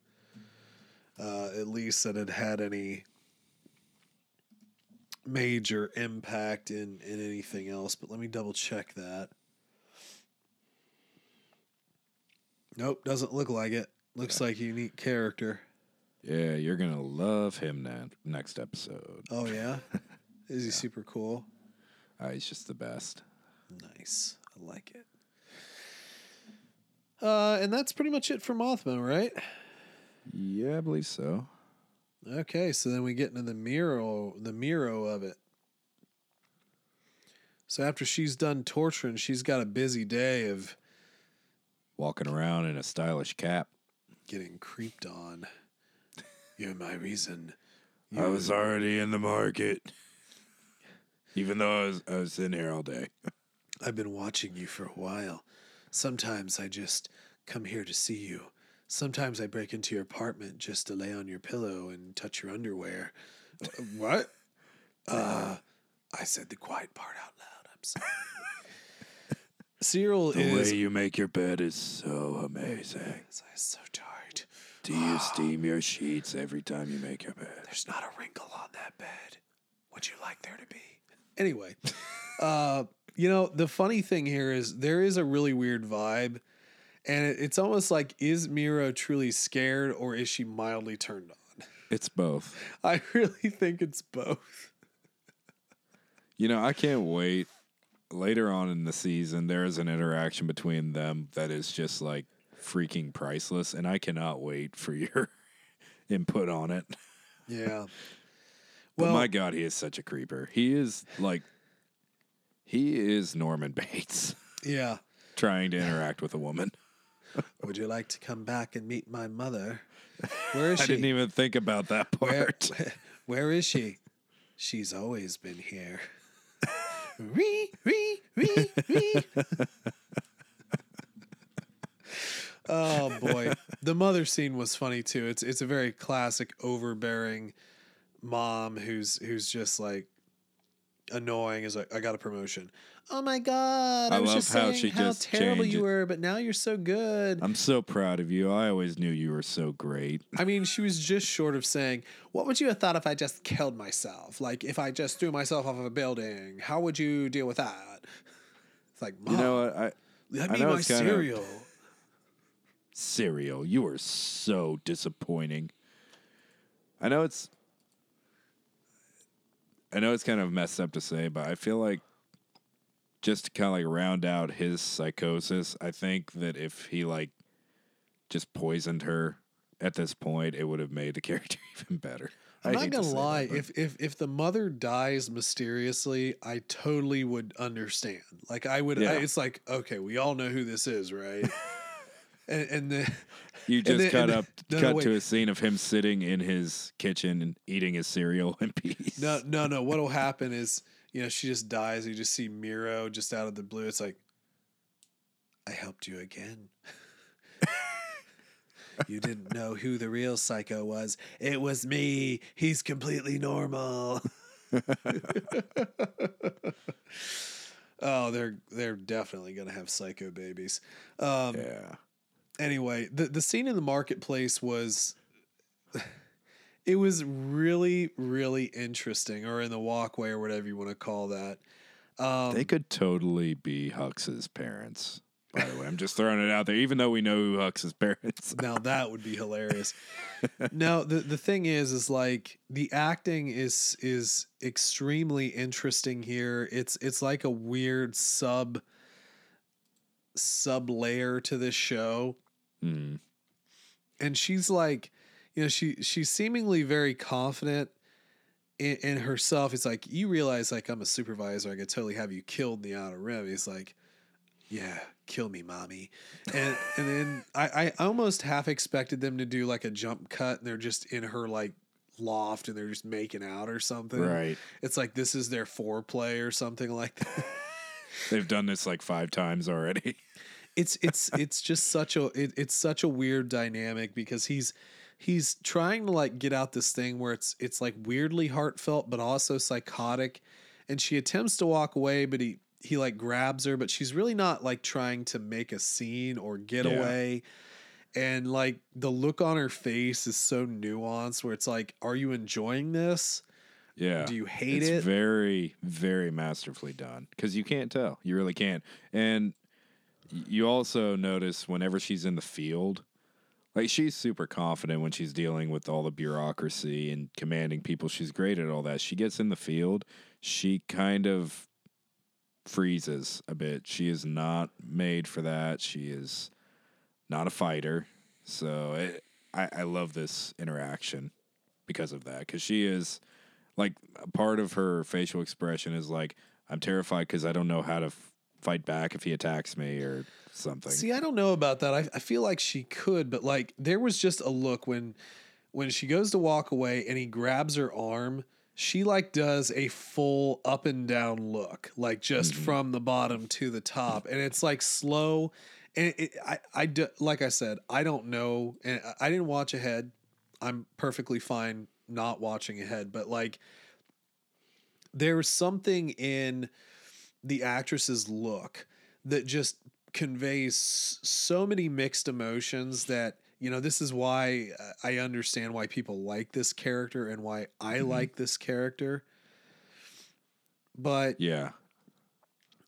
at least that had any major impact in anything else. But let me double check that. Nope. Doesn't look like it. Looks like a unique character. Yeah, you're going to love him next episode. Oh, yeah? Is he super cool? He's just the best. Nice. I like it. And that's pretty much it for Mothma, right? Yeah, I believe so. Okay, so then we get into the Meero of it. So after she's done torturing, she's got a busy day of walking around in a stylish cap. Getting creeped on. You're my reason. I was already in the market. Even though I was in here all day. I've been watching you for a while. Sometimes I just come here to see you. sometimes I break into your apartment just to lay on your pillow and touch your underwear. What? I said the quiet part out loud. I'm sorry. Cyril is... The way you make your bed is so amazing. It's so tight. Do you steam your sheets every time you make your bed? There's not a wrinkle on that bed. Would you like there to be? Anyway, you know, the funny thing here is there is a really weird vibe, and it's almost like, is Meero truly scared or is she mildly turned on? It's both. I really think it's both. You know, I can't wait. Later on in the season, there is an interaction between them that is just like freaking priceless, and I cannot wait for your input on it. Yeah. Well, but my God, he is such a creeper. He is Norman Bates. Yeah. Trying to interact with a woman. Would you like to come back and meet my mother? Where is she? I didn't even think about that part. Where is she? She's always been here. Oh boy, the mother scene was funny too. It's a very classic overbearing mom who's just like annoying. Is like, I got a promotion. Oh my God, I was just saying how terrible you were, but now you're so good. I'm so proud of you. I always knew you were so great. I mean, she was just short of saying, what would you have thought if I just killed myself? Like, if I just threw myself off of a building, how would you deal with that? It's like, Mom, you know what? I know my cereal. Cereal, you are so disappointing. I know it's kind of messed up to say, but I feel like, just to kind of like round out his psychosis, I think that if he like just poisoned her at this point, it would have made the character even better. I'm not gonna lie. If the mother dies mysteriously, I totally would understand. Like I would. Yeah. It's like, okay, we all know who this is, right? And then you just cut to a scene of him sitting in his kitchen and eating his cereal in peace. No. What'll happen is, you know, she just dies. And you just see Meero just out of the blue. It's like, I helped you again. You didn't know who the real psycho was. It was me. He's completely normal. Oh, they're definitely gonna have psycho babies. Yeah. Anyway, the scene in the marketplace was. It was really, really interesting, or in the walkway or whatever you want to call that. They could totally be Hux's parents, by the way. I'm just throwing it out there, even though we know who Hux's parents are. Now that would be hilarious. No, the thing is like the acting is extremely interesting here. It's like a weird sub layer to this show. Mm. And she's like, you know, she's seemingly very confident in herself. It's like, you realize, like, I'm a supervisor. I could totally have you killed in the outer rim. He's like, yeah, kill me, mommy. And then I almost half expected them to do, like, a jump cut, and they're just in her, like, loft, and they're just making out or something. Right. It's like this is their foreplay or something like that. They've done this, like, 5 times already. It's just such a it's such a weird dynamic because he's trying to like get out this thing where it's like weirdly heartfelt, but also psychotic. And she attempts to walk away, but he like grabs her, but she's really not like trying to make a scene or get away. And like the look on her face is so nuanced where it's like, are you enjoying this? Yeah. Do you hate it? It's very, very masterfully done. 'Cause you can't tell, you really can't. And you also notice whenever she's in the field, like, she's super confident when she's dealing with all the bureaucracy and commanding people. She's great at all that. She gets in the field. She kind of freezes a bit. She is not made for that. She is not a fighter. So I love this interaction because of that. Because she is, like, part of her facial expression is like, I'm terrified because I don't know how to fight back if he attacks me or something. See, I don't know about that. I feel like she could, but like there was just a look when she goes to walk away and he grabs her arm, she like does a full up and down look, like just from the bottom to the top. And it's like slow And like I said, I don't know. And I didn't watch ahead. I'm perfectly fine not watching ahead. But like, there was something in the actress's look that just conveys so many mixed emotions that, you know, this is why I understand why people like this character and why I like this character. But yeah,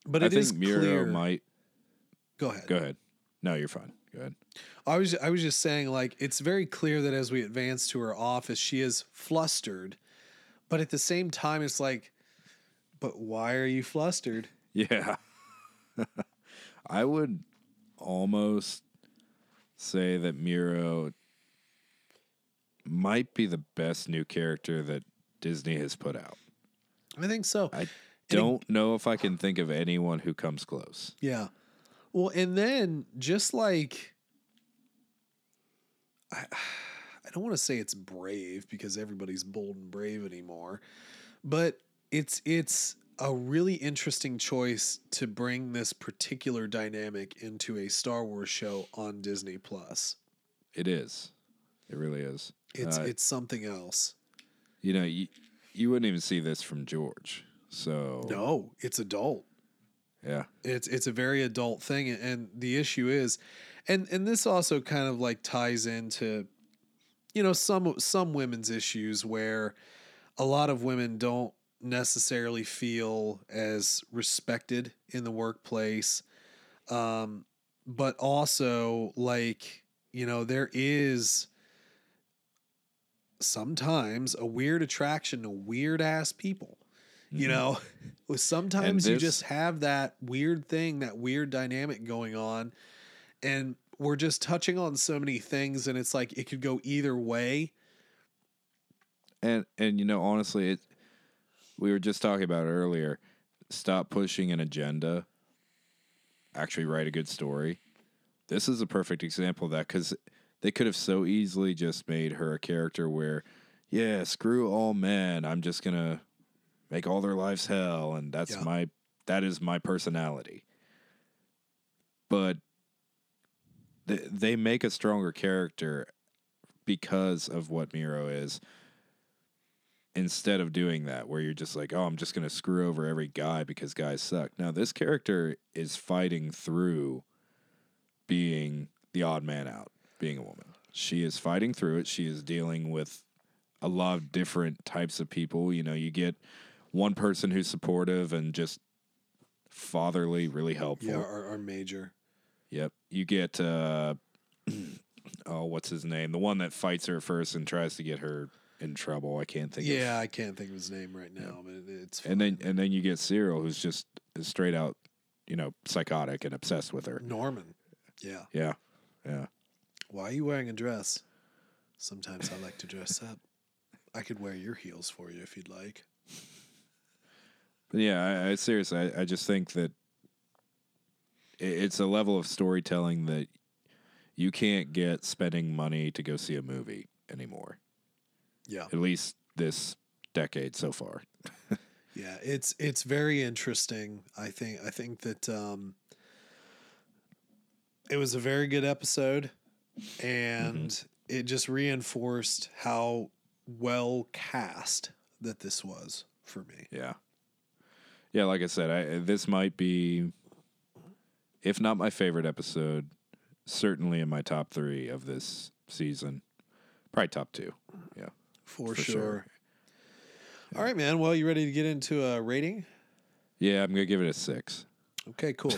but I think is Meero clear. Might go ahead. Go ahead. No, you're fine. Go ahead. I was just saying, like, it's very clear that as we advance to her office, she is flustered, but at the same time, it's like, but why are you flustered? Yeah. I would almost say that Meero might be the best new character that Disney has put out. I think so. I don't know if I can think of anyone who comes close. Yeah. Well, and then just like, I don't want to say it's brave because everybody's bold and brave anymore, but it's a really interesting choice to bring this particular dynamic into a Star Wars show on Disney Plus. It is. It really is. It's something else. You know, you wouldn't even see this from George. So no, it's adult. Yeah. It's a very adult thing. And the issue is, and this also kind of like ties into, you know, some women's issues where a lot of women don't necessarily feel as respected in the workplace. But also like, you know, there is sometimes a weird attraction to weird ass people. You know, sometimes you just have that weird thing, that weird dynamic going on, and we're just touching on so many things, and it's like it could go either way. And you know, honestly, we were just talking about it earlier. Stop pushing an agenda. Actually write a good story. This is a perfect example of that, because they could have so easily just made her a character where, yeah, screw all men. I'm just going to make all their lives hell, and that is my personality. But they make a stronger character because of what Meero is, instead of doing that where you're just like, oh, I'm just going to screw over every guy because guys suck. Now, this character is fighting through being the odd man out, being a woman. She is fighting through it. She is dealing with a lot of different types of people. You know, you get one person who's supportive and just fatherly, really helpful. Yeah, our major. Yep. You get, what's his name? The one that fights her first and tries to get her in trouble. I can't think of his name right now, yeah. But it's fine. And then you get Cyril, who's just straight out, you know, psychotic and obsessed with her. Norman. Yeah. Yeah. Yeah. Why are you wearing a dress? Sometimes I like to dress up. I could wear your heels for you if you'd like. But yeah, I seriously, I just think that it's a level of storytelling that you can't get spending money to go see a movie anymore. Yeah. At least this decade so far. Yeah, it's very interesting. I think that it was a very good episode, and it just reinforced how well cast that this was for me. Yeah. Yeah, like I said, this might be, if not my favorite episode, certainly in my top 3 of this season. Probably top 2. Yeah. For sure. Yeah. All right, man. Well, you ready to get into a rating? Yeah, I'm going to give it a 6. Okay, cool.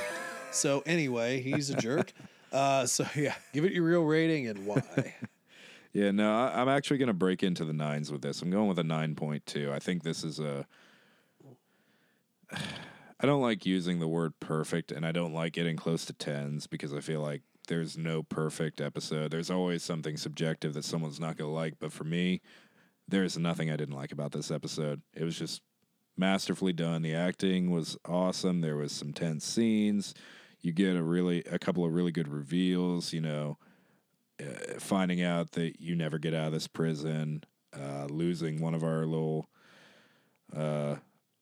So anyway, he's a jerk. So yeah, give it your real rating and why. Yeah, no, I'm actually going to break into the nines with this. I'm going with a 9.2. I think this is I don't like using the word perfect, and I don't like getting close to 10s because I feel like there's no perfect episode. There's always something subjective that someone's not going to like. But for me, there's nothing I didn't like about this episode. It was just masterfully done. The acting was awesome. There was some tense scenes. You get a couple of really good reveals, you know. Finding out that you never get out of this prison, losing one of our little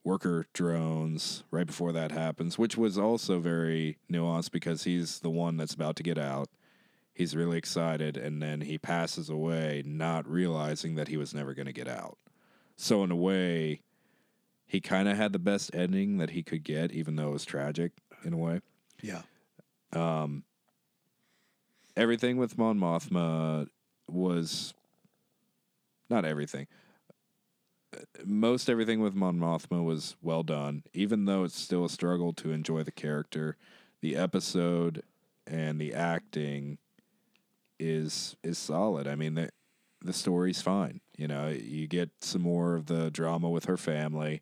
worker drones right before that happens, which was also very nuanced because he's the one that's about to get out. He's really excited, and then he passes away not realizing that he was never going to get out. So in a way, he kind of had the best ending that he could get, even though it was tragic in a way. Yeah. Everything with Mon Mothma was... Not everything. Most everything with Mon Mothma was well done, even though it's still a struggle to enjoy the character. The episode and the acting is solid. I mean, the story's fine. You know, you get some more of the drama with her family,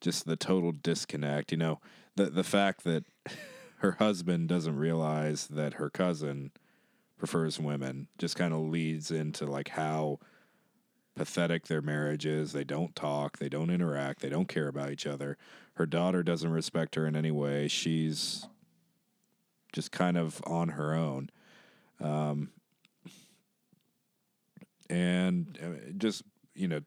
just the total disconnect. You know, the fact that her husband doesn't realize that her cousin prefers women just kind of leads into like how pathetic their marriage is. They don't talk, they don't interact, they don't care about each other. Her daughter doesn't respect her in any way. She's just kind of on her own. And just, you know,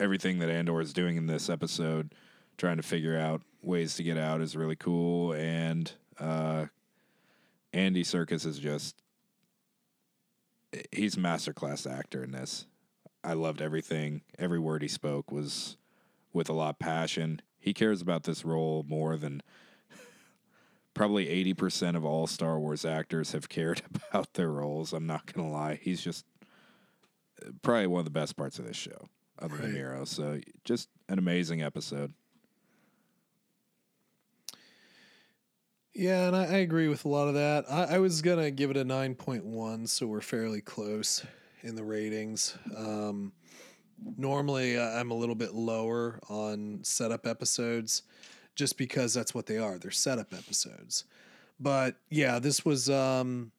everything that Andor is doing in this episode, trying to figure out ways to get out, is really cool. And Andy Serkis is just, he's a masterclass actor in this. I loved everything. Every word he spoke was with a lot of passion. He cares about this role more than probably 80% of all Star Wars actors have cared about their roles. I'm not going to lie. He's just probably one of the best parts of this show, other than Meero. So just an amazing episode. Yeah, and I agree with a lot of that. I was going to give it a 9.1, so we're fairly close in the ratings. Normally I'm a little bit lower on setup episodes just because that's what they are. They're setup episodes. But yeah, this was, it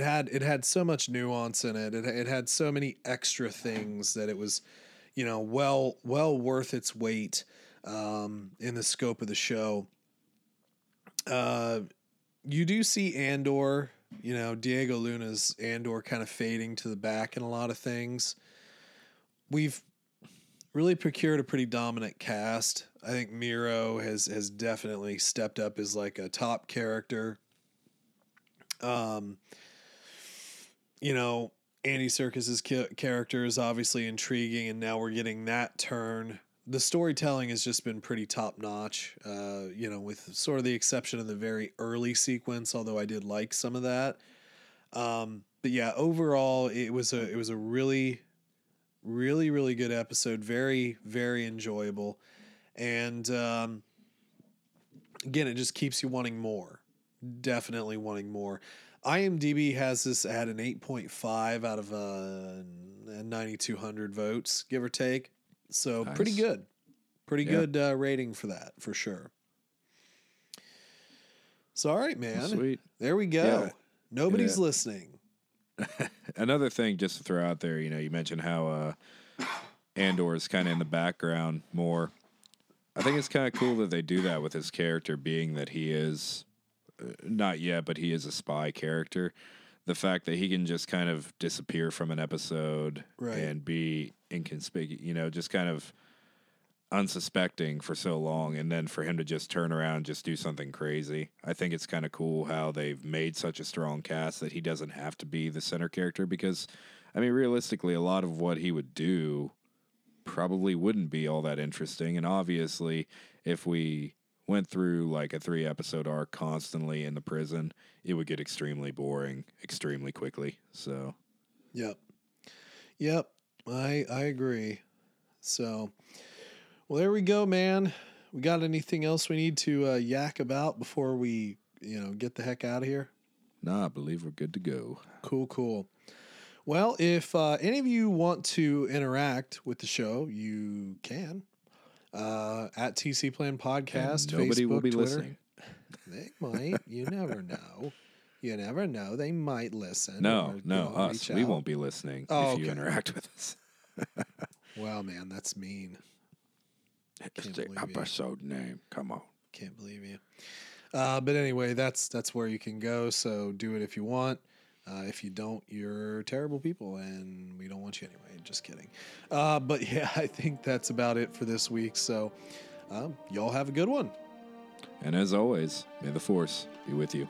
had so much nuance in it. It had so many extra things that it was, you know, well worth its weight, in the scope of the show. You do see Andor, you know, Diego Luna's Andor kind of fading to the back in a lot of things. We've really procured a pretty dominant cast. I think Meero has definitely stepped up as like a top character. You know, Andy Serkis's character is obviously intriguing, and now we're getting that turn. The storytelling has just been pretty top notch, you know, with sort of the exception of the very early sequence, although I did like some of that. But yeah, overall it was a really, really, really good episode. Very, very enjoyable. And, again, it just keeps you wanting more, definitely wanting more. IMDb has this at an 8.5 out of, 9,200 votes, give or take. So nice. Pretty good rating for that, for sure. So, all right, man. Sweet. There we go. Yeah. Nobody's listening. Another thing just to throw out there, you know, you mentioned how Andor is kind of in the background more. I think it's kind of cool that they do that with his character, being that he is, not yet, but he is a spy character. The fact that he can just kind of disappear from an episode and be... inconspicuous, you know, just kind of unsuspecting for so long, and then for him to just turn around and just do something crazy. I think it's kind of cool how they've made such a strong cast that he doesn't have to be the center character, because, I mean, realistically, a lot of what he would do probably wouldn't be all that interesting, and obviously, if we went through like a 3-episode arc constantly in the prison, it would get extremely boring extremely quickly, so. Yep. I agree. So, well, there we go, man. We got anything else we need to yak about before we, you know, get the heck out of here? Nah, I believe we're good to go. Cool. Well, if any of you want to interact with the show, you can. At TC Plan Podcast, and nobody Facebook, will be Twitter. Listening. They might. You never know. You never know. They might listen. No, us. We won't be listening if you interact with us. Wow, man, that's mean. It's the episode name. Come on. Can't believe you. But anyway, that's where you can go. So do it if you want. If you don't, you're terrible people, and we don't want you anyway. Just kidding. But yeah, I think that's about it for this week. So y'all have a good one. And as always, may the Force be with you.